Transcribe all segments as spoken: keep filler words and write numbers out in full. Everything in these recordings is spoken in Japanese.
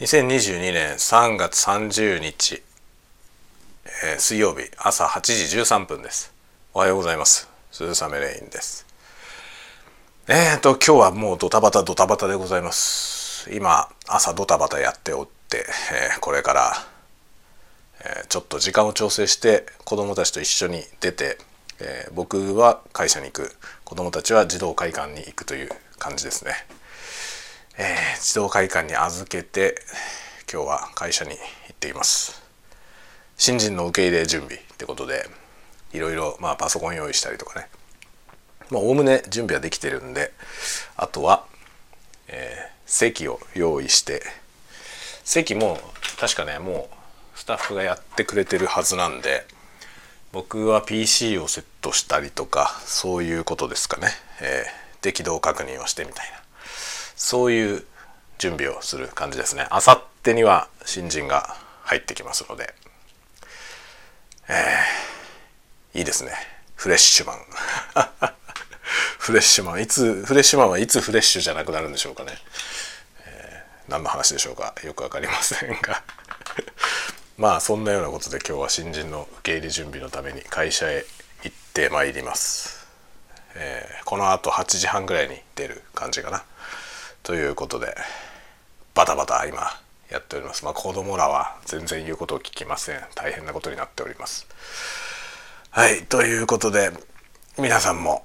にせんにじゅうにねんさんがつさんじゅうにち、えー、水曜日朝はちじじゅうさんぷんです。おはようございます。鈴雨レインです。えーと今日はもうドタバタドタバタでございます。今朝ドタバタやっておって、えー、これから、えー、ちょっと時間を調整して子どもたちと一緒に出て、えー、僕は会社に行く、子どもたちは児童会館に行くという感じですね。えー、児童会館に預けて今日は会社に行っています。新人の受け入れ準備ってことでいろいろまあパソコン用意したりとかね、まあおおむね準備はできてるんで、あとは、えー、席を用意して、席も確かねもうスタッフがやってくれてるはずなんで、僕は ピーシー をセットしたりとかそういうことですかね、えー、で起動確認をしてみたいな、そういう準備をする感じですね。あさってには新人が入ってきますので、えー、いいですね。フレッシュマンフレッシュマンいつフレッシュマンはいつフレッシュじゃなくなるんでしょうかね、えー、何の話でしょうかよくわかりませんがまあそんなようなことで今日は新人の受け入れ準備のために会社へ行ってまいります。えー、このあとはちじはんぐらいに出る感じかなということでバタバタ今やっております。まあ子供らは全然言うことを聞きません。大変なことになっております。はい、ということで皆さんも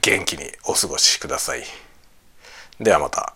元気にお過ごしください。ではまた。